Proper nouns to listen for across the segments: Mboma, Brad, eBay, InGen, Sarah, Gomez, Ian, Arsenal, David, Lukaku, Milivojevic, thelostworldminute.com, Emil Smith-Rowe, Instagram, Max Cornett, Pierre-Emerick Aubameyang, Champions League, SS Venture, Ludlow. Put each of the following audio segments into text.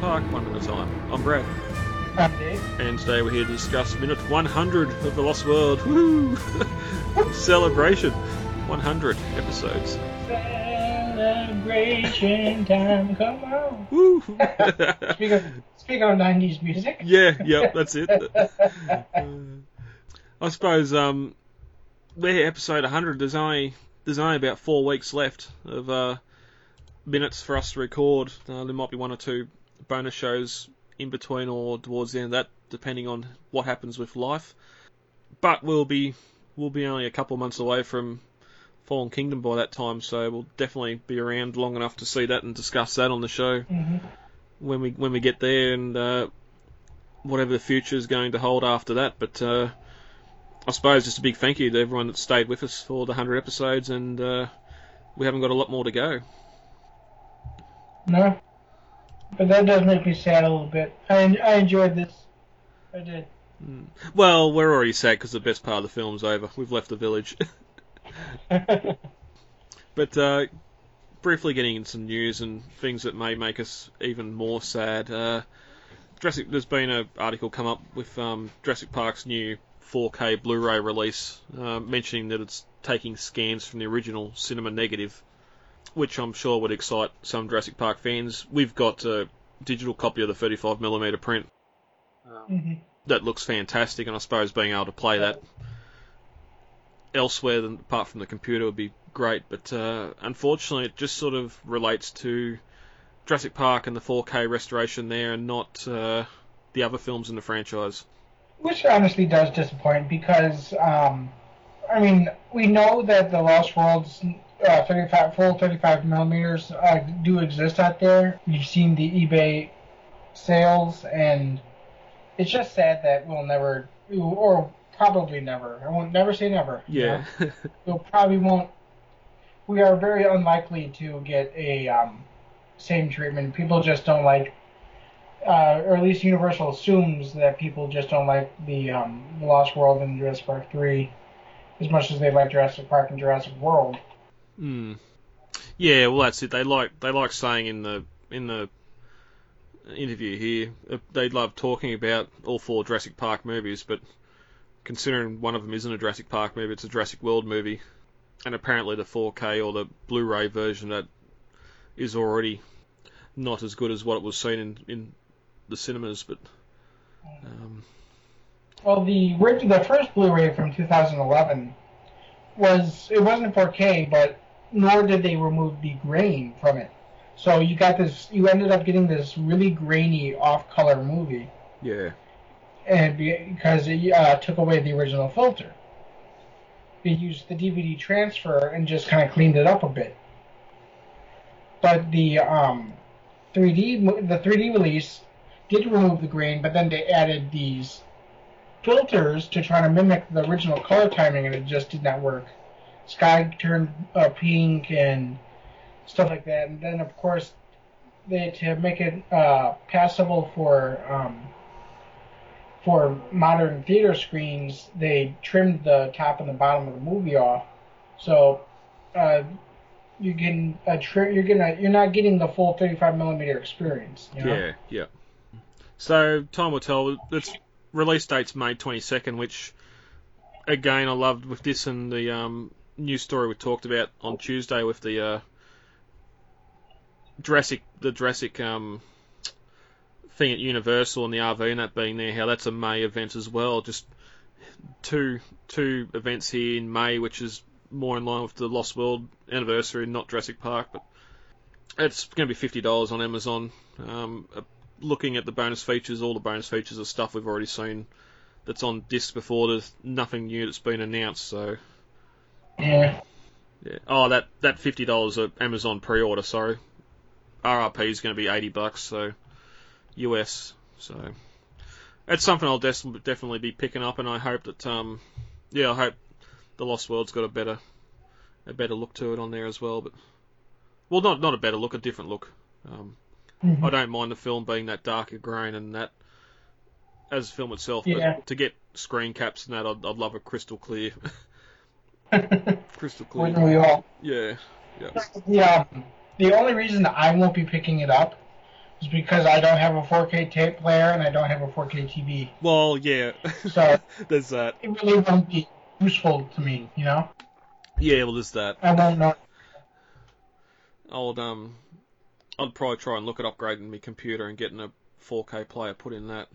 Park one at a time. I'm Brad. I'm Dave. And today we're here to discuss minute 100 of The Lost World. Woo! Celebration. 100 episodes. Celebration time, come on. Woo! Speak on 90s music. Yeah, that's it. I suppose we're episode 100. There's only about 4 weeks left of minutes for us to record. There might be one or two bonus shows in between or towards the end of that, depending on what happens with life. But we'll be only a couple of months away from Fallen Kingdom by that time, so we'll definitely be around long enough to see that and discuss that on the show when we get there, and whatever the future is going to hold after that. But I suppose just a big thank you to everyone that stayed with us for the 100 episodes, and we haven't got a lot more to go. No, but that does make me sad a little bit. I enjoyed this. I did. Well, we're already sad because the best part of the film's over. We've left the village. But briefly getting into some news and things that may make us even more sad. There's been an article come up with Jurassic Park's new 4K Blu-ray release, mentioning that it's taking scans from the original cinema negative, which I'm sure would excite some Jurassic Park fans. We've got a digital copy of the 35mm print. That looks fantastic, and I suppose being able to play that elsewhere than apart from the computer would be great, but unfortunately it just sort of relates to Jurassic Park and the 4K restoration there, and not the other films in the franchise. Which honestly does disappoint, because we know that the Lost World's 35mm do exist out there. You've seen the eBay sales, and it's just sad that we'll never, or probably never. I won't never say never. Yeah. You know? We are very unlikely to get a same treatment. People just don't like, or at least Universal assumes that people just don't like the Lost World and Jurassic Park 3 as much as they like Jurassic Park and Jurassic World. Yeah, well that's it. They like saying in the interview here, they love talking about all four Jurassic Park movies, but considering one of them isn't a Jurassic Park movie, it's a Jurassic World movie, and apparently the 4K or the Blu-ray version that is already not as good as what it was seen in the cinemas. But well, the first Blu-ray from 2011 wasn't 4K, but nor did they remove the grain from it. So you ended up getting this really grainy, off-color movie. Yeah. And because it took away the original filter. They used the DVD transfer and just kind of cleaned it up a bit. But the 3D release did remove the grain, but then they added these filters to try to mimic the original color timing, and it just did not work. Sky turned pink and stuff like that. And then, of course, to make it passable for modern theater screens, they trimmed the top and the bottom of the movie off, so you're not getting the full 35mm experience. You know? Yeah. So time will tell. Its release date's May 22nd, which again I loved with this and the news story we talked about on Tuesday with the Jurassic. Thing at Universal and the RV and that being there, how that's a May event as well. Just two events here in May, which is more in line with the Lost World anniversary, not Jurassic Park. But it's going to be $50 on Amazon. Looking at the bonus features, all the bonus features are stuff we've already seen that's on disc before. There's nothing new that's been announced, so... Yeah. Oh, that $50 of Amazon pre-order, sorry. RRP is going to be $80, so... US, so that's something I'll definitely be picking up, and I hope that I hope the Lost World's got a better look to it on there as well. But well, not a better look, a different look. I don't mind the film being that darker grain and that as a film itself, but to get screen caps and that, I'd love a crystal clear, Wouldn't we all? Yeah. The only reason that I won't be picking it up is because I don't have a 4K tape player and I don't have a 4K TV. Well, yeah. So there's that. It really won't be useful to me, you know? Yeah, well, there's that. I won't know. I'll probably try and look at upgrading my computer and getting a 4K player put in that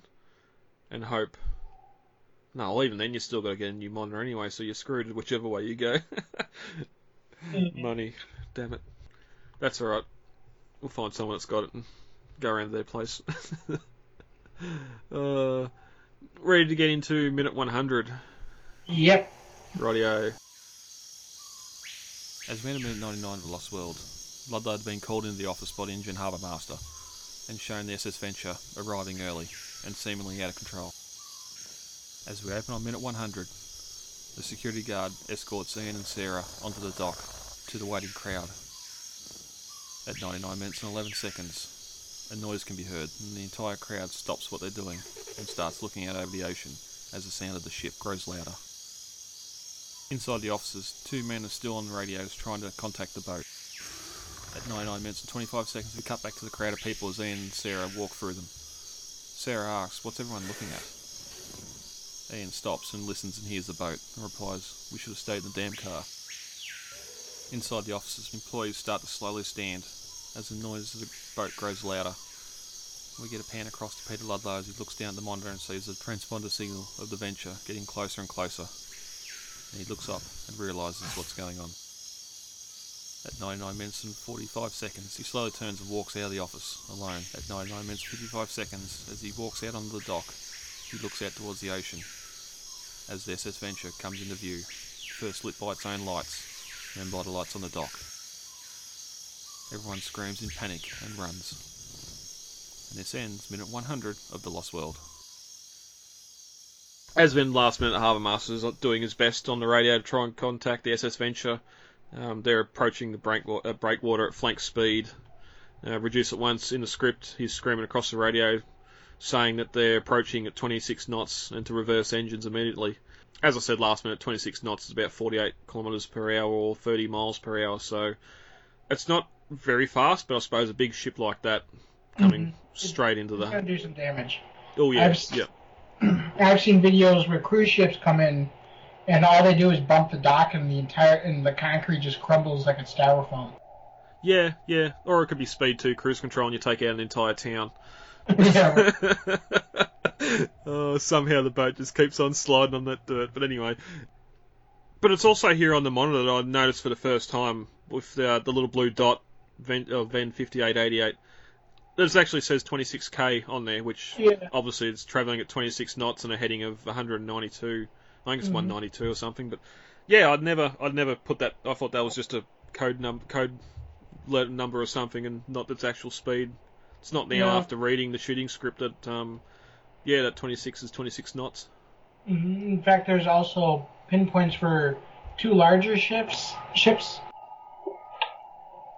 and hope. No, well, even then, you still got to get a new monitor anyway, so you're screwed whichever way you go. Money, damn it. That's all right. We'll find someone that's got it and go around to their place. Ready to get into minute 100? Yep. Rightio. As we enter minute 99 of The Lost World, Ludlow had been called into the office by the Indian harbour master and shown the SS Venture arriving early and seemingly out of control. As we open on minute 100, the security guard escorts Ian and Sarah onto the dock to the waiting crowd. At 99 minutes and 11 seconds, a noise can be heard and the entire crowd stops what they're doing and starts looking out over the ocean as the sound of the ship grows louder. Inside the offices, two men are still on the radios trying to contact the boat. At 99 minutes and 25 seconds, we cut back to the crowd of people as Ian and Sarah walk through them. Sarah asks, "What's everyone looking at?" Ian stops and listens and hears the boat and replies, "We should have stayed in the damn car." Inside the offices, employees start to slowly stand as the noise of the boat grows louder. We get a pan across to Peter Ludlow as he looks down at the monitor and sees the transponder signal of the Venture getting closer and closer. And he looks up and realises what's going on. At 99 minutes and 45 seconds, he slowly turns and walks out of the office alone. At 99 minutes and 55 seconds, as he walks out onto the dock, he looks out towards the ocean as the SS Venture comes into view, first lit by its own lights, and then by the lights on the dock. Everyone screams in panic and runs. And this ends minute 100 of The Lost World. As been last minute, Harbour Master's doing his best on the radio to try and contact the SS Venture. They're approaching the breakwater at flank speed. Reduce it once in the script, he's screaming across the radio, saying that they're approaching at 26 knots and to reverse engines immediately. As I said last minute, 26 knots is about 48 kilometres per hour or 30 miles per hour, so it's not very fast, but I suppose a big ship like that coming straight into the... It's going to do some damage. Oh, yeah, I've seen videos where cruise ships come in and all they do is bump the dock and the concrete just crumbles like a styrofoam. Yeah, yeah, or it could be Speed 2 cruise control and you take out an entire town. Yeah. Oh, somehow the boat just keeps on sliding on that dirt. But anyway, but it's also here on the monitor that I noticed for the first time with the little blue dot VEN 5888. This actually says 26K on there, which obviously it's travelling at 26 knots and a heading of 192. I think it's 192 or something. But yeah, I'd never put that. I thought that was just a code number or something, and not its actual speed. It's not now after reading the shooting script that, that 26 is 26 knots. In fact, there's also pinpoints for two larger ships.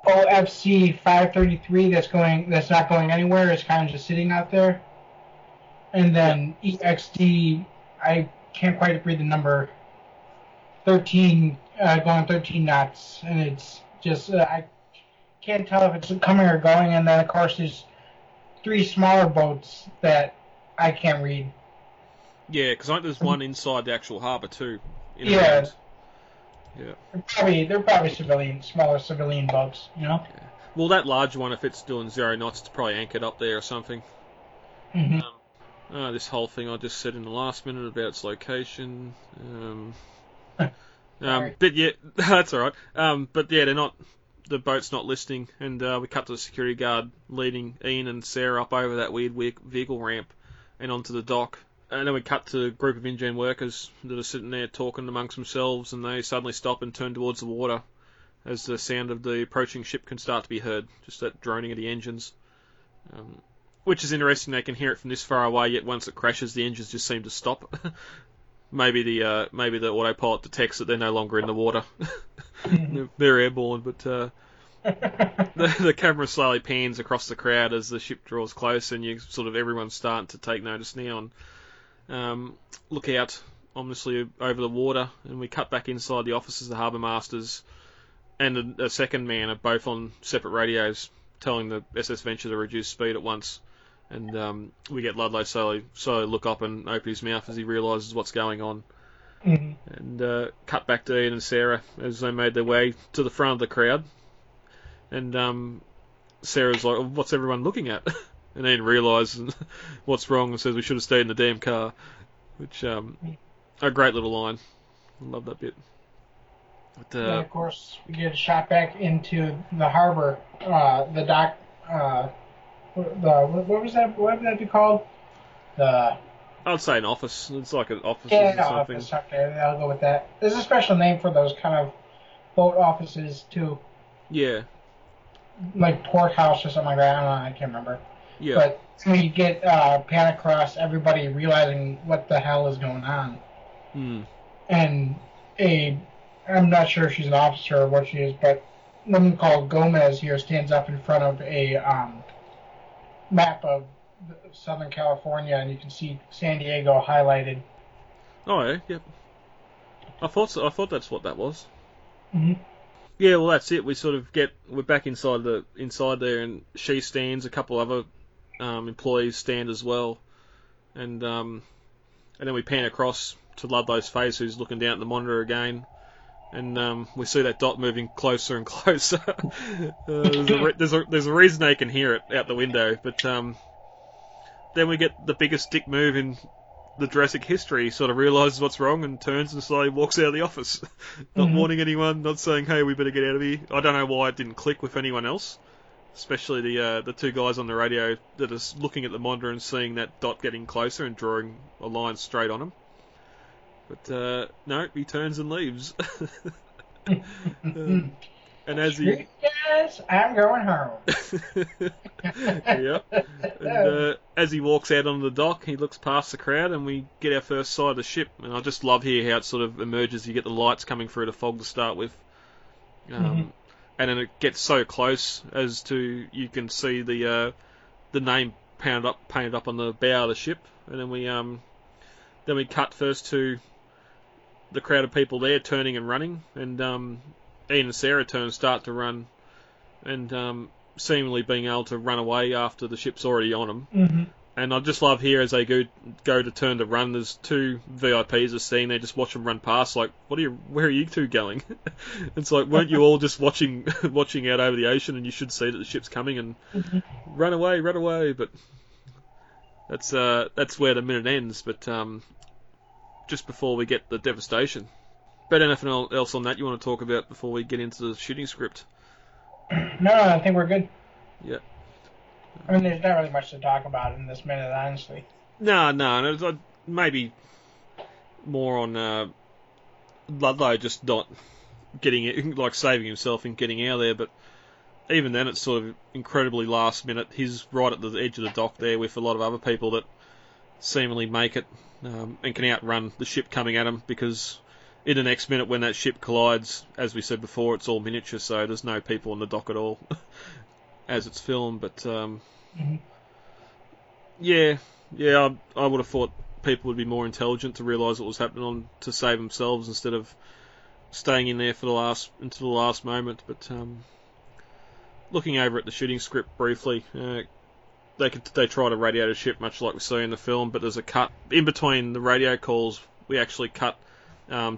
OFC 533 that's not going anywhere. It's kind of just sitting out there. And then EXD, I can't quite read the number. 13 going 13 knots, and it's just I can't tell if it's coming or going. And then of course there's three smaller boats that I can't read. Yeah, because I think there's one inside the actual harbour too. Yeah. They're probably smaller civilian boats, you know. Yeah. Well, that large one, if it's doing 0 knots, it's probably anchored up there or something. This whole thing I just said in the last minute about its location. But yeah, that's all right. But yeah, they're not. The boat's not listing, and we cut to the security guard leading Ian and Sarah up over that weird vehicle ramp and onto the dock. And then we cut to a group of InGen workers that are sitting there talking amongst themselves, and they suddenly stop and turn towards the water as the sound of the approaching ship can start to be heard, just that droning of the engines. Which is interesting, they can hear it from this far away, yet once it crashes, the engines just seem to stop. Maybe the autopilot detects that they're no longer in the water. They're airborne, but the camera slowly pans across the crowd as the ship draws close, and you sort of everyone's starting to take notice now and look out ominously over the water. And we cut back inside the offices. The harbour masters and a second man are both on separate radios telling the SS Venture to reduce speed at once, and we get Ludlow slowly look up and open his mouth as he realises what's going on. Mm-hmm. And cut back to Ian and Sarah as they made their way to the front of the crowd. And Sarah's like, what's everyone looking at? And Ian realises what's wrong and says, we should have stayed in the damn car. Which, a great little line. I love that bit. But, and of course, we get shot back into the harbour, the dock, what would that be called? I'd say an office. It's like an office or something. Office. Okay, I'll go with that. There's a special name for those kind of boat offices, too. Yeah. Like port house or something like that. I don't know, I can't remember. Yeah. But when you get pan across, everybody realizing what the hell is going on. Mm. And I'm not sure if she's an officer or what she is, but a woman called Gomez here stands up in front of a map of Southern California, and you can see San Diego highlighted. Oh, yeah, yep. I thought that's what that was. Mm-hmm. Yeah, well, that's it. We're back inside there, and she stands. A couple other employees stand as well, and then we pan across to Ludlow's face, who's looking down at the monitor again, and we see that dot moving closer and closer. There's a reason they can hear it out the window, but then we get the biggest dick move in the Jurassic history. He sort of realises what's wrong and turns and slowly walks out of the office. Not warning anyone, not saying, hey, we better get out of here. I don't know why it didn't click with anyone else, especially the two guys on the radio that are looking at the monitor and seeing that dot getting closer and drawing a line straight on him. But no, he turns and leaves. And as he... Yes, I'm going home. Yep. And, as he walks out onto the dock, he looks past the crowd, and we get our first sight of the ship. And I just love here how it sort of emerges. You get the lights coming through the fog to start with. And then it gets so close as to you can see the name painted up on the bow of the ship. And then we cut first to the crowd of people there turning and running, and Ian and Sarah start to run, and seemingly being able to run away after the ship's already on them. Mm-hmm. And I just love here as they go to turn to run, there's two VIPs are seen there, just watch them run past, like, where are you two going? It's like, weren't you all just watching out over the ocean, and you should see that the ship's coming, and run away, but that's where the minute ends, but just before we get the devastation. But anything else on that you want to talk about before we get into the shooting script? No, I think we're good. Yeah. I mean, there's not really much to talk about in this minute, honestly. No. Maybe more on Ludlow just not getting it, like saving himself and getting out of there, but even then it's sort of incredibly last minute. He's right at the edge of the dock there with a lot of other people that seemingly make it and can outrun the ship coming at him, because... in the next minute, when that ship collides, as we said before, it's all miniature, so there's no people on the dock at all, as it's filmed. But I would have thought people would be more intelligent to realise what was happening to save themselves instead of staying in there until the last moment. But looking over at the shooting script briefly, they try to radio the ship, much like we see in the film. But there's a cut in between the radio calls. We actually cut.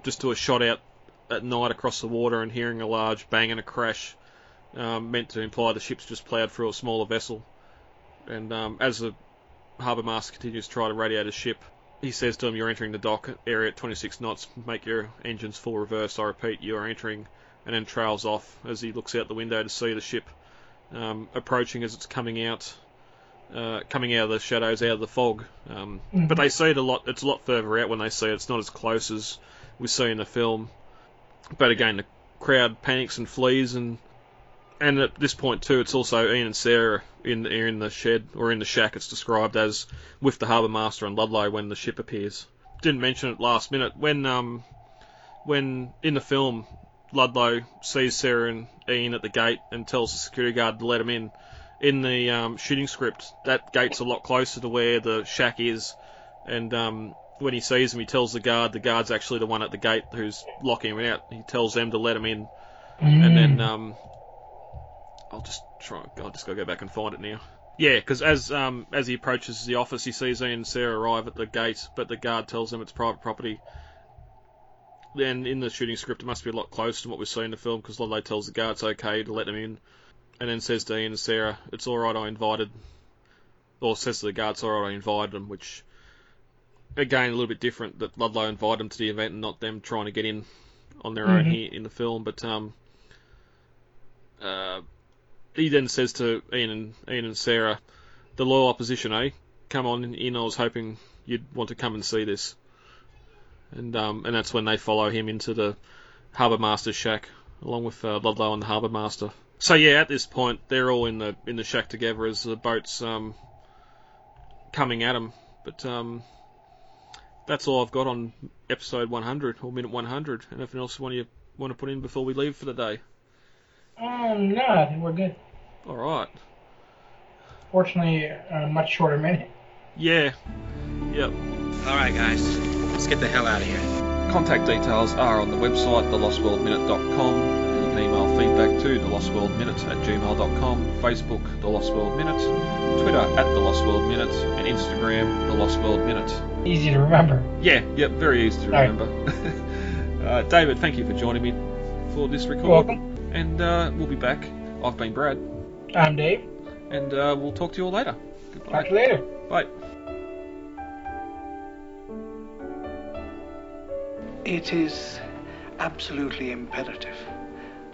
Just to a shot out at night across the water and hearing a large bang and a crash, meant to imply the ship's just ploughed through a smaller vessel. And as the harbour master continues to try to radio the ship, he says to him, you're entering the dock area at 26 knots, make your engines full reverse, I repeat, you are entering, and then trails off as he looks out the window to see the ship approaching as it's coming out of the shadows, out of the fog. But they see it a lot. It's a lot further out when they see it. It's not as close as we see in the film. But again, the crowd panics and flees, and at this point too, it's also Ian and Sarah in the shed, or in the shack it's described as, with the harbour master and Ludlow when the ship appears. Didn't mention it last minute. When in the film, Ludlow sees Sarah and Ian at the gate and tells the security guard to let him in. In the shooting script, that gate's a lot closer to where the shack is, and when he sees him, he tells the guard's actually the one at the gate who's locking him out. He tells them to let him in, and then I'll just I'll just go back and find it now. Yeah, because as he approaches the office, he sees Ian and Sarah arrive at the gate, but the guard tells them it's private property. Then in the shooting script, it must be a lot closer to what we see in the film, because Ludlow tells the guard it's okay to let them in, and then says to Ian and Sarah, "It's all right, I invited," or says to the guard, "It's all right, I invited them," which, again, a little bit different, that Ludlow invited them to the event and not them trying to get in on their own here in the film, but he then says to Ian and Sarah, "The loyal opposition, eh? Come on in. I was hoping you'd want to come and see this." And that's when they follow him into the harbour master's shack, along with Ludlow and the harbour master. So yeah, at this point, they're all in the shack together as the boat's coming at them. But that's all I've got on episode 100 or minute 100. Anything else you want to put in before we leave for the day? No, I think we're good. All right. Fortunately, a much shorter minute. Yeah. Yep. All right, guys. Let's get the hell out of here. Contact details are on the website, thelostworldminute.com. You can email feedback to thelostworldminute@gmail.com, Facebook, The Lost World Minute, Twitter, @The Lost World Minute, and Instagram, The Lost World Minute. Easy to remember. Yeah, yep, very easy to remember. David, thank you for joining me for this record. You're welcome. And we'll be back. I've been Brad. I'm Dave. And we'll talk to you all later. Goodbye. Talk to you later. Bye. It is absolutely imperative